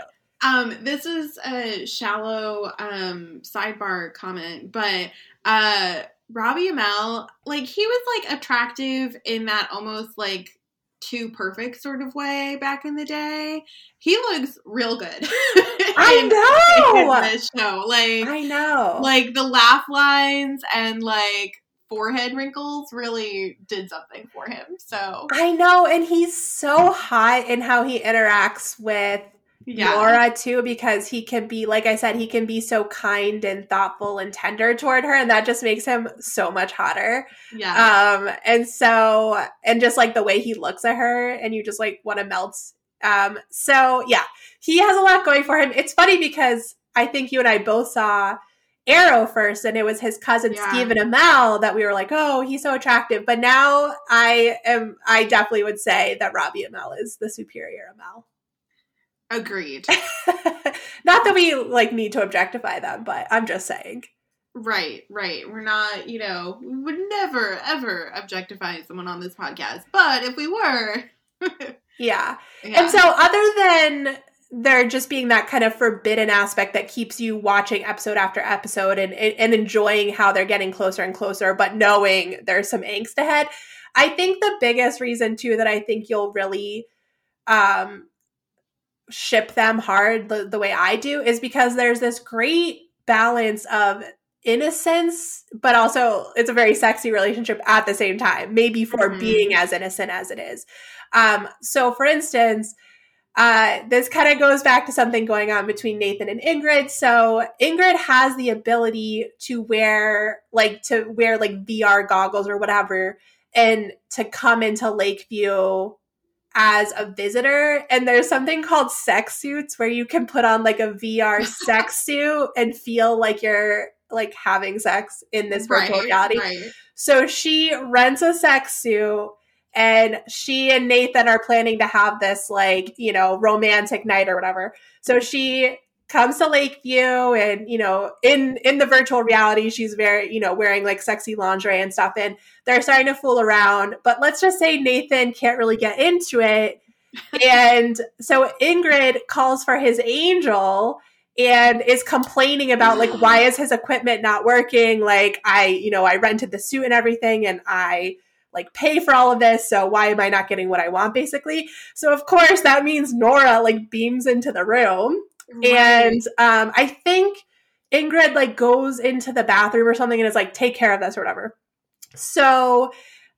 This is a shallow sidebar comment, but Robbie Amell, like, he was like attractive in that almost like too perfect sort of way back in the day. He looks real good. I know. In this show. Like, I know. Like, the laugh lines and like forehead wrinkles really did something for him. So I know, and he's so hot in how he interacts with Nora too, because he can be, like I said, he can be so kind and thoughtful and tender toward her, and that just makes him so much hotter. And so, and just like the way he looks at her, and you just like want to melt. So yeah, he has a lot going for him. It's funny because I think you and I both saw Arrow first, and it was his cousin Stephen Amell that we were like, oh, he's so attractive. But now I definitely would say that Robbie Amell is the superior Amell. Agreed. Not that we like need to objectify them, but I'm just saying. Right. We're not, you know, we would never, ever objectify someone on this podcast. But if we were. Yeah. And so, other than there just being that kind of forbidden aspect that keeps you watching episode after episode and enjoying how they're getting closer and closer, but knowing there's some angst ahead, I think the biggest reason too that I think you'll really ship them hard the way I do is because there's this great balance of innocence, but also it's a very sexy relationship at the same time, maybe for being as innocent as it is. So for instance, this kind of goes back to something going on between Nathan and Ingrid. So Ingrid has the ability to wear like VR goggles or whatever, and to come into Lakeview as a visitor, and there's something called sex suits where you can put on like a VR sex suit and feel like you're like having sex in this virtual reality. So she rents a sex suit, and she and Nathan are planning to have this like, you know, romantic night or whatever. So she comes to Lakeview, and, you know, in the virtual reality, she's very, you know, wearing like sexy lingerie and stuff, and they're starting to fool around, but let's just say Nathan can't really get into it. And so Ingrid calls for his angel, and is complaining about, like, why is his equipment not working? Like, I rented the suit and everything, and I like pay for all of this, so why am I not getting what I want, basically? So of course that means Nora like beams into the room, right. And I think Ingrid like goes into the bathroom or something and is like, take care of this or whatever. So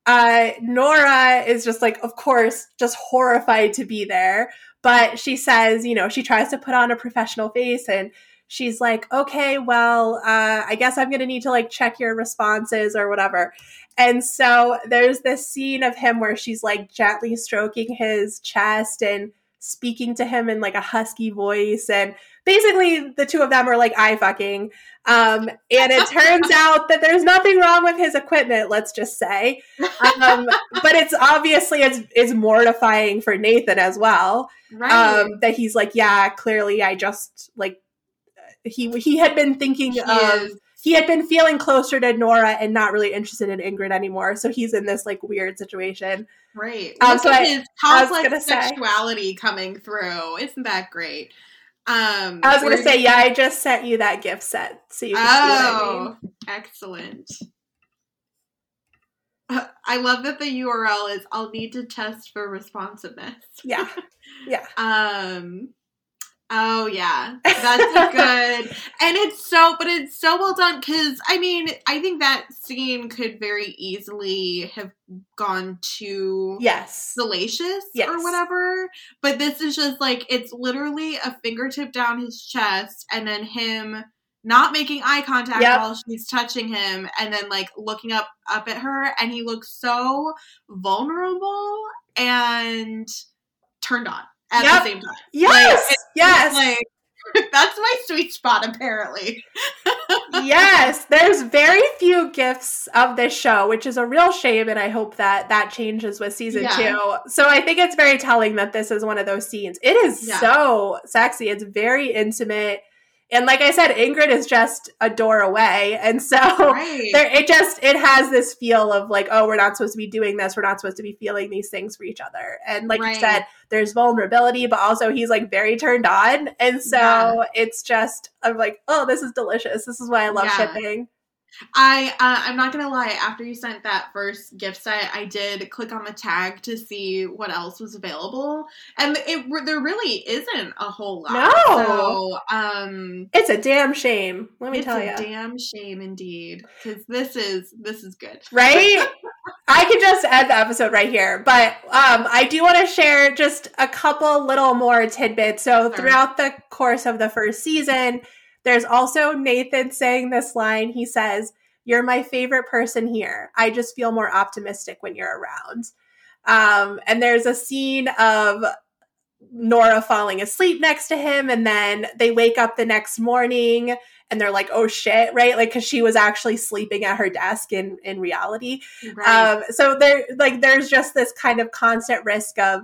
Nora is just like, of course, just horrified to be there. But she says, she tries to put on a professional face, and she's like, okay, well, I guess I'm going to need to like check your responses or whatever. And so there's this scene of him where she's like gently stroking his chest and speaking to him in like a husky voice. And basically the two of them are like eye fucking. And it turns out that there's nothing wrong with his equipment, let's just say. But it's obviously, it's mortifying for Nathan as well. Right. That he's like, yeah, clearly I just like, he had been thinking he had been feeling closer to Nora and not really interested in Ingrid anymore. So he's in this like weird situation. Right. So his complex sexuality coming through. Isn't that great? I was going to say, yeah, I just sent you that gift set. So you can see what I mean. Excellent. I love that the URL is, I'll need to test for responsiveness. Yeah. Yeah. Oh yeah, that's good. And it's so well done, because I mean, I think that scene could very easily have gone to salacious or whatever. But this is just like, it's literally a fingertip down his chest and then him not making eye contact while she's touching him, and then like looking up at her, and he looks so vulnerable and turned on. At the same time. Yes. Like, like, that's my sweet spot, apparently. Yes. There's very few gifts of this show, which is a real shame. And I hope that that changes with season two. So I think it's very telling that this is one of those scenes. It is so sexy. It's very intimate. And like I said, Ingrid is just a door away. And so it has this feel of like, oh, we're not supposed to be doing this. We're not supposed to be feeling these things for each other. And like you said, there's vulnerability, but also he's like very turned on. And so it's just, I'm like, oh, this is delicious. This is why I love shipping. I'm not going to lie, after you sent that first gift set, I did click on the tag to see what else was available. And there really isn't a whole lot. No. So, it's a damn shame. Let me tell you. It's a damn shame indeed. Because this is good. Right? I could just end the episode right here. But I do want to share just a couple little more tidbits. So throughout the course of the first season, there's also Nathan saying this line. He says, "You're my favorite person here. I just feel more optimistic when you're around." And there's a scene of Nora falling asleep next to him. And then they wake up the next morning and they're like, oh shit, right? Like, cause she was actually sleeping at her desk in reality. Right. So there's just this kind of constant risk of,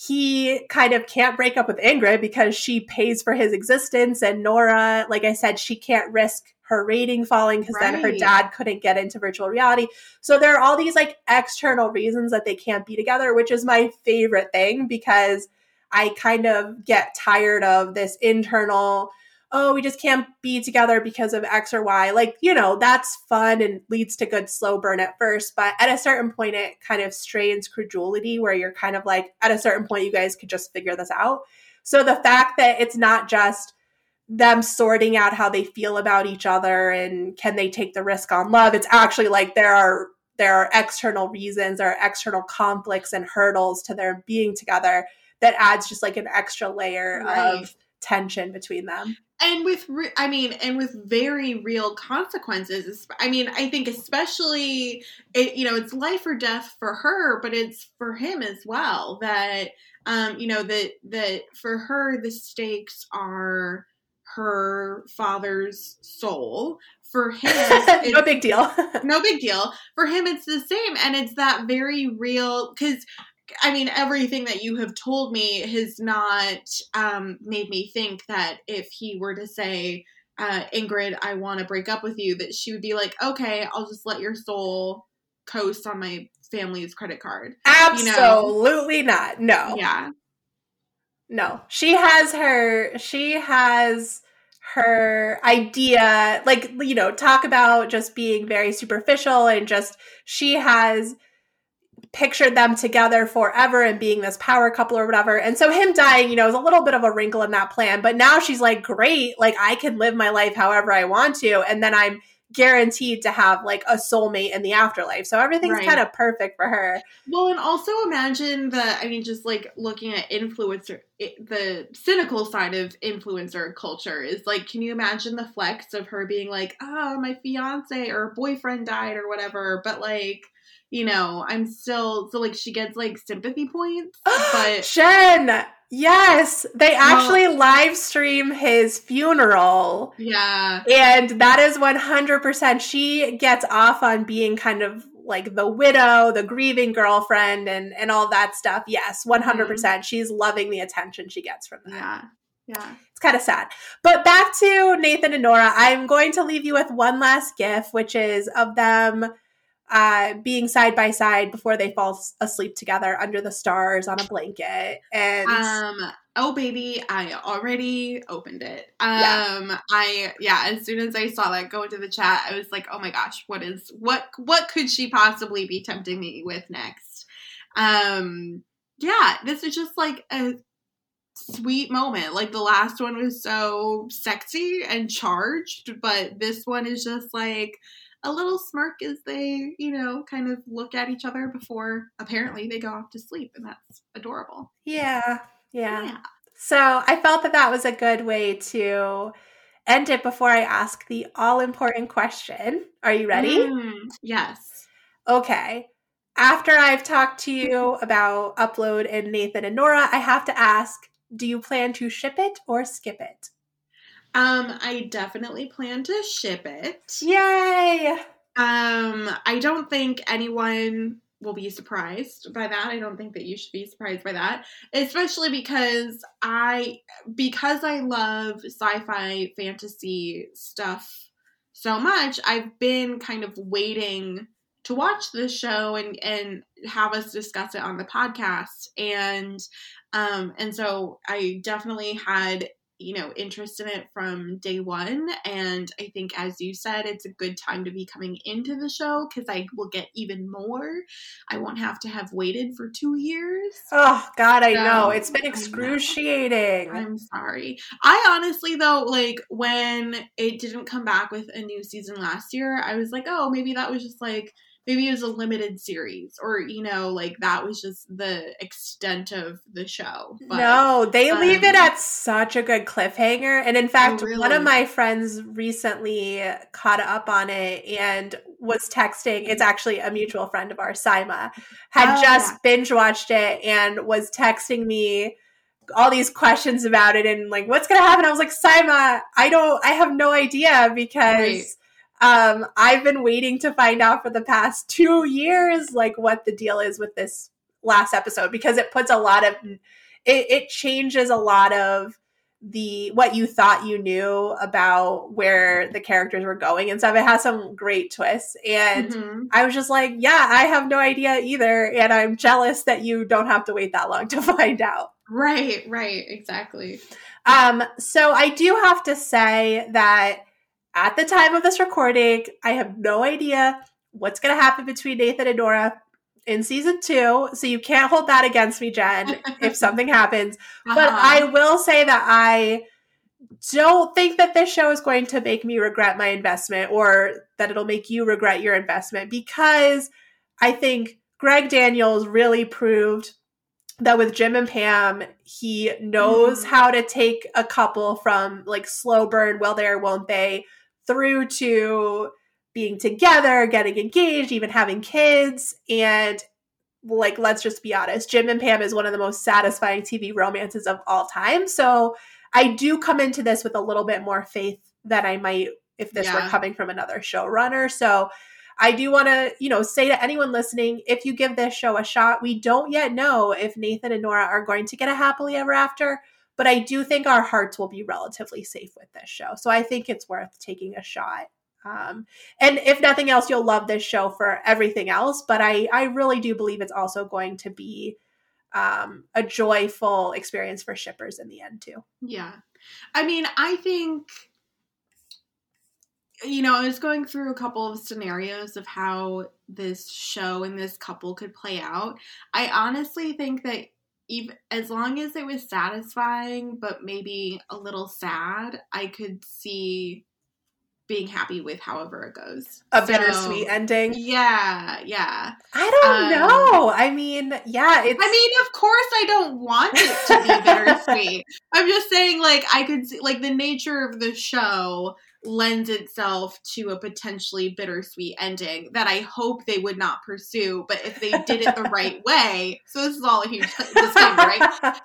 he kind of can't break up with Ingrid because she pays for his existence, and Nora, like I said, she can't risk her rating falling because then her dad couldn't get into virtual reality. So there are all these like external reasons that they can't be together, which is my favorite thing, because I kind of get tired of this internal, oh, we just can't be together because of X or Y. Like, that's fun and leads to good slow burn at first. But at a certain point, it kind of strains credulity, where you're kind of like, at a certain point, you guys could just figure this out. So the fact that it's not just them sorting out how they feel about each other and can they take the risk on love, it's actually like there are external reasons or external conflicts and hurdles to their being together that adds just like an extra layer of tension between them. And with very real consequences. I mean, I think especially, it's life or death for her, but it's for him as well. That, that for her, the stakes are her father's soul. For him, it's no big deal. No big deal. For him, it's the same. And it's that very real, because I mean, everything that you have told me has not made me think that if he were to say, Ingrid, I want to break up with you, that she would be like, okay, I'll just let your soul coast on my family's credit card. Absolutely not. No. Yeah. No. She has her idea, like, you know, talk about just being very superficial and just she has pictured them together forever and being this power couple or whatever. And so him dying, you know, is a little bit of a wrinkle in that plan. But now she's like, great, like I can live my life however I want to. And then I'm guaranteed to have like a soulmate in the afterlife. So everything's kind of perfect for her. Well, and also imagine the, I mean, just like looking at influencer, the cynical side of influencer culture is like, can you imagine the flex of her being like, oh, my fiance or boyfriend died or whatever. But like, you know, I'm still, so like she gets like sympathy points. But Jen, yes, they actually live stream his funeral. Yeah. And that is 100%. She gets off on being kind of like the widow, the grieving girlfriend and all that stuff. Yes, 100%. Mm-hmm. She's loving the attention she gets from that. Yeah. Yeah. It's kind of sad. But back to Nathan and Nora, I'm going to leave you with one last gif, which is of them being side by side before they fall asleep together under the stars on a blanket. And oh baby, I already opened it. As soon as I saw that go into the chat, I was like, oh my gosh, what could she possibly be tempting me with next? This is just like a sweet moment. Like the last one was so sexy and charged, but this one is just like a little smirk as they, you know, kind of look at each other before apparently they go off to sleep. And that's adorable. Yeah. So I felt that was a good way to end it before I ask the all important question. Are you ready? Yes. Okay. After I've talked to you about Upload and Nathan and Nora, I have to ask, do you plan to ship it or skip it? I definitely plan to ship it. Yay! I don't think anyone will be surprised by that. I don't think that you should be surprised by that, especially because I love sci-fi fantasy stuff so much. I've been kind of waiting to watch this show and have us discuss it on the podcast, and so I definitely had, you know, interest in it from day one. And I think, as you said, it's a good time to be coming into the show because I will get even more. I won't have to have waited for 2 years. Oh God, I know. It's been excruciating. I'm sorry. I honestly though, like when it didn't come back with a new season last year, I was like, oh, maybe that was just like, maybe it was a limited series or, you know, like that was just the extent of the show. But, no, they leave it at such a good cliffhanger. And in fact, one of my friends recently caught up on it and was texting. It's actually a mutual friend of ours, Saima, had just binge watched it and was texting me all these questions about it and like, what's going to happen? I was like, Saima, I have no idea because... Right. I've been waiting to find out for the past 2 years, like what the deal is with this last episode, because it puts a lot of, it changes a lot of what you thought you knew about where the characters were going and stuff. It has some great twists. And I was just like, yeah, I have no idea either. And I'm jealous that you don't have to wait that long to find out. Right. Exactly. So I do have to say that at the time of this recording, I have no idea what's going to happen between Nathan and Nora in season 2. So you can't hold that against me, Jen, if something happens. But I will say that I don't think that this show is going to make me regret my investment or that it'll make you regret your investment, because I think Greg Daniels really proved that with Jim and Pam, he knows how to take a couple from like slow burn, will they or won't they, through to being together, getting engaged, even having kids. And like, let's just be honest, Jim and Pam is one of the most satisfying TV romances of all time. So I do come into this with a little bit more faith than I might if this were coming from another showrunner. So I do want to, you know, say to anyone listening, if you give this show a shot, we don't yet know if Nathan and Nora are going to get a happily ever after, but I do think our hearts will be relatively safe with this show. So I think it's worth taking a shot. And if nothing else, you'll love this show for everything else. But I really do believe it's also going to be a joyful experience for shippers in the end too. Yeah. I mean, I think you know, I was going through a couple of scenarios of how this show and this couple could play out. I honestly think that even as long as it was satisfying, but maybe a little sad, I could see being happy with however it goes. A bittersweet ending? Yeah, yeah. I don't know. I mean, yeah, it's... I mean, of course I don't want it to be bittersweet. I'm just saying, like, I could see, like, the nature of the show lends itself to a potentially bittersweet ending that I hope they would not pursue, but if they did it the right way, so this is all a huge disclaimer, right?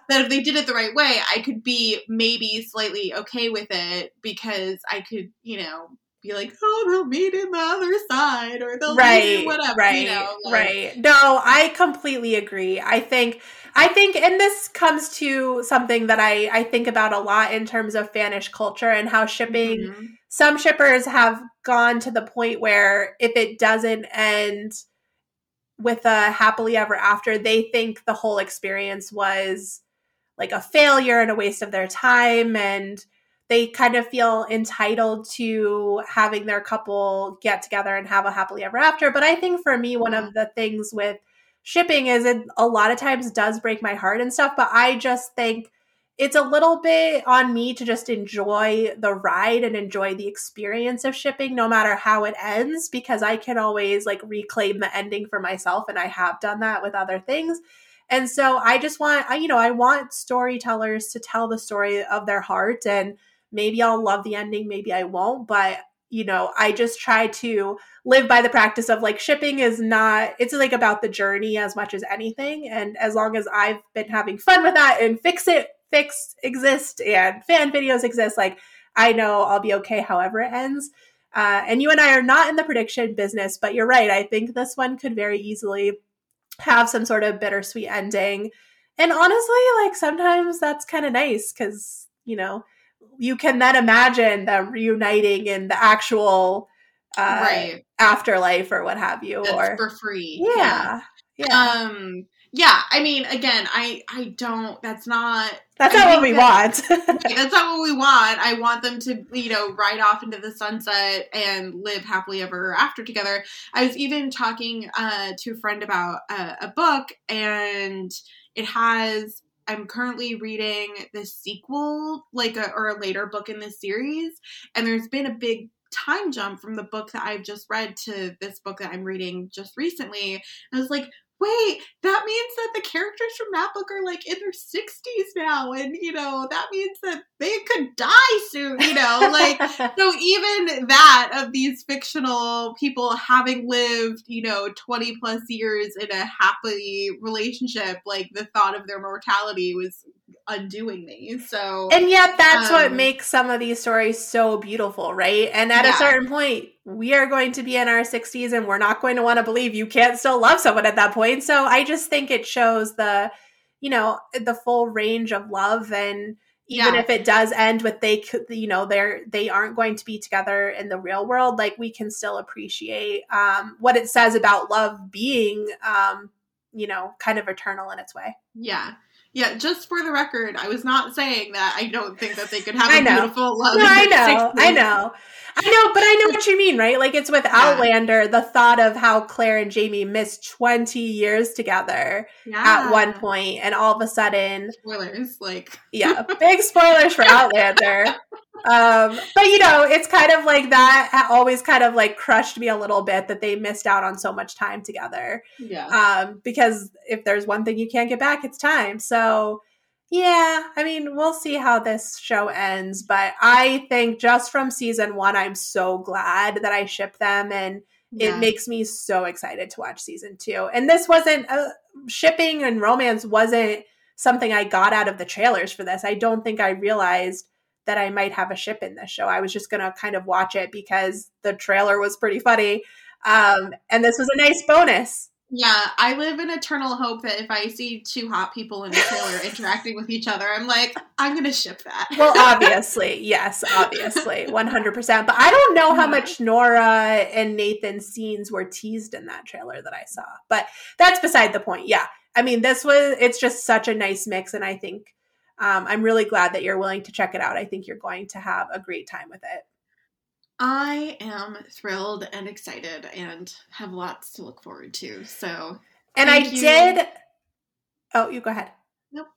That if they did it the right way, I could be maybe slightly okay with it because I could, you know, be like, oh, they'll meet in the other side or they'll meet in whatever, you know? Like, right. No, I completely agree. I think, and this comes to something that I think about a lot in terms of fanish culture and how shipping, mm-hmm. some shippers have gone to the point where if it doesn't end with a happily ever after, they think the whole experience was like a failure and a waste of their time. And they kind of feel entitled to having their couple get together and have a happily ever after. But I think for me, one of the things with shipping is it a lot of times does break my heart and stuff, but I just think it's a little bit on me to just enjoy the ride and enjoy the experience of shipping no matter how it ends, because I can always like reclaim the ending for myself, and I have done that with other things. And so I just want, you know, I want storytellers to tell the story of their heart, and maybe I'll love the ending, maybe I won't, but you know, I just try to live by the practice of like shipping is not, it's like about the journey as much as anything. And as long as I've been having fun with that and fix exist and fan videos exist, like I know I'll be okay however it ends. And you and I are not in the prediction business, but you're right. I think this one could very easily have some sort of bittersweet ending. And honestly, like sometimes that's kind of nice because, you know, you can then imagine them reuniting in the actual afterlife or what have you. That's or for free. Yeah. Yeah. Yeah. I mean, again, I don't, that's not what we want. That's not what we want. I want them to, you know, ride off into the sunset and live happily ever after together. I was even talking to a friend about a book, and it has, I'm currently reading the sequel, like a later book in this series, and there's been a big time jump from the book that I've just read to this book that I'm reading just recently. And I was like, wait, that means that the characters from that book are like in their 60s now, and you know, that means that they could die soon, you know, like so even that of these fictional people having lived, you know, 20 plus years in a happy relationship, like the thought of their mortality was undoing me. So, and yet that's what makes some of these stories so beautiful, right? And at a certain point, we are going to be in our 60s and we're not going to want to believe you can't still love someone at that point. So I just think it shows the, you know, the full range of love. And even if it does end with they aren't going to be together in the real world, like we can still appreciate what it says about love being, you know, kind of eternal in its way. Yeah. Yeah, just for the record, I was not saying that I don't think that they could have a beautiful love. No, I know, but I know what you mean, right? Like it's with Outlander, the thought of how Claire and Jamie missed 20 years together at one point, and all of a sudden, spoilers, like big spoilers for Outlander. But you know, it's kind of like that always kind of like crushed me a little bit that they missed out on so much time together. Yeah. Because if there's one thing you can't get back, it's time. So yeah, I mean, we'll see how this show ends, but I think just from season one, I'm so glad that I shipped them, and it makes me so excited to watch season two. And this wasn't shipping and romance wasn't something I got out of the trailers for this. I don't think I realized that I might have a ship in this show. I was just going to kind of watch it because the trailer was pretty funny. And this was a nice bonus. Yeah, I live in eternal hope that if I see two hot people in a trailer interacting with each other, I'm like, I'm going to ship that. Well, obviously. Yes, obviously. 100%. But I don't know how much Nora and Nathan's scenes were teased in that trailer that I saw. But that's beside the point. Yeah. I mean, it's just such a nice mix. And I think I'm really glad that you're willing to check it out. I think you're going to have a great time with it. I am thrilled and excited and have lots to look forward to. So, and I you. Did. Oh, you go ahead. Nope.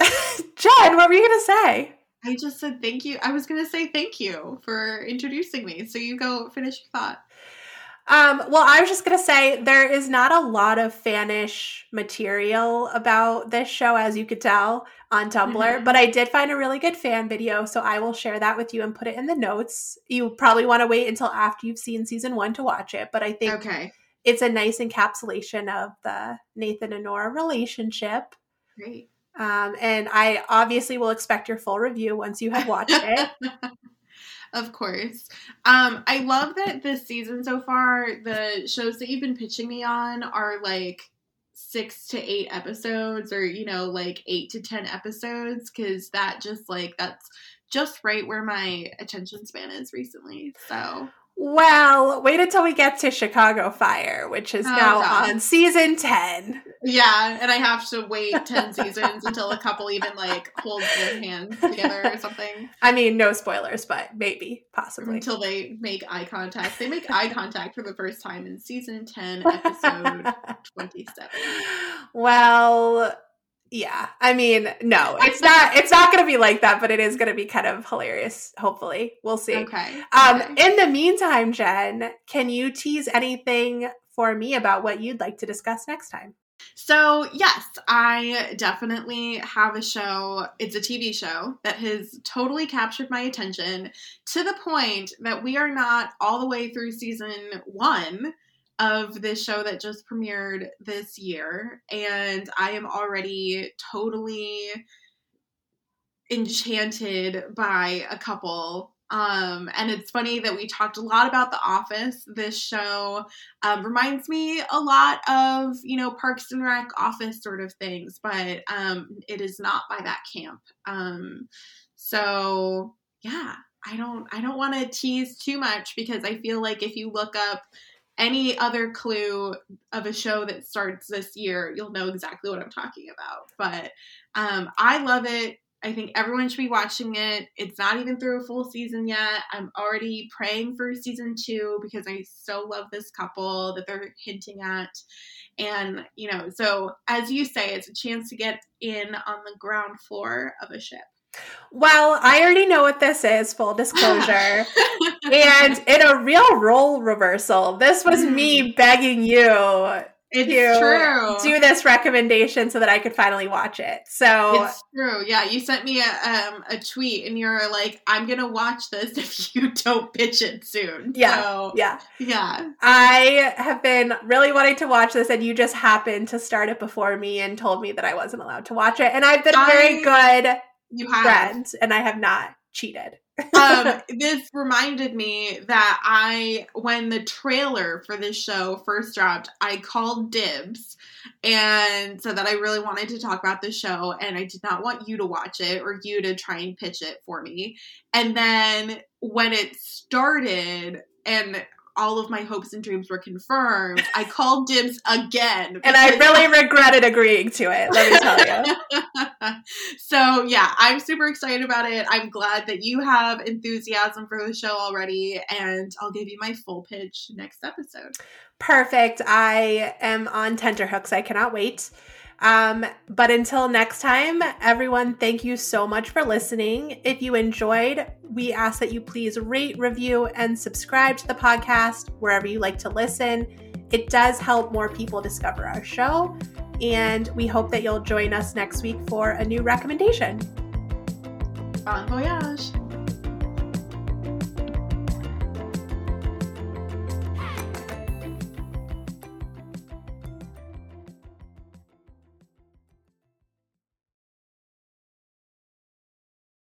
Jen, what were you going to say? I just said thank you. I was going to say thank you for introducing me. So you go finish your thought. Well, I was just going to say there is not a lot of fanish material about this show, as you could tell, on Tumblr. Mm-hmm. But I did find a really good fan video, so I will share that with you and put it in the notes. You probably want to wait until after you've seen season one to watch it. But I think it's a nice encapsulation of the Nathan and Nora relationship. Great. And I obviously will expect your full review once you have watched it. Of course. I love that this season so far, the shows that you've been pitching me on are like 6 to 8 episodes or, you know, like 8 to 10 episodes. 'Cause that just like, that's just right where my attention span is recently. So. Well, wait until we get to Chicago Fire, which is on season 10. Yeah, and I have to wait 10 seasons until a couple even, like, holds their hands together or something. I mean, no spoilers, but maybe, possibly. Until they make eye contact. They make eye contact for the first time in season 10, episode 27. Well... yeah. I mean, no, it's not going to be like that, but it is going to be kind of hilarious. Hopefully we'll see. Okay. In the meantime, Jen, can you tease anything for me about what you'd like to discuss next time? So yes, I definitely have a show. It's a TV show that has totally captured my attention to the point that we are not all the way through season 1 of this show that just premiered this year, and I am already totally enchanted by a couple. And it's funny that we talked a lot about The Office. This show reminds me a lot of, you know, Parks and Rec, Office sort of things, but it is not by that camp. So yeah, I don't want to tease too much because I feel like if you look up any other clue of a show that starts this year, you'll know exactly what I'm talking about. But I love it. I think everyone should be watching it. It's not even through a full season yet. I'm already praying for season 2 because I so love this couple that they're hinting at. And, you know, so as you say, it's a chance to get in on the ground floor of a ship. Well, I already know what this is, full disclosure. And in a real role reversal, this was me begging you do this recommendation so that I could finally watch it. So it's true. Yeah, you sent me a tweet and you're like, I'm going to watch this if you don't pitch it soon. Yeah. So, yeah. I have been really wanting to watch this and you just happened to start it before me and told me that I wasn't allowed to watch it. And I've been very good. You have. Friends, and I have not cheated. This reminded me that when the trailer for this show first dropped, I called dibs and said that I really wanted to talk about the show and I did not want you to watch it or you to try and pitch it for me. And then when it started and all of my hopes and dreams were confirmed, I called dibs again. And I really regretted agreeing to it, let me tell you. So yeah, I'm super excited about it. I'm glad that you have enthusiasm for the show already, and I'll give you my full pitch next episode. Perfect. I am on tenterhooks. I cannot wait. But until next time, everyone, thank you so much for listening. If you enjoyed, we ask that you please rate, review, and subscribe to the podcast wherever you like to listen. It does help more people discover our show. And we hope that you'll join us next week for a new recommendation. Bon voyage!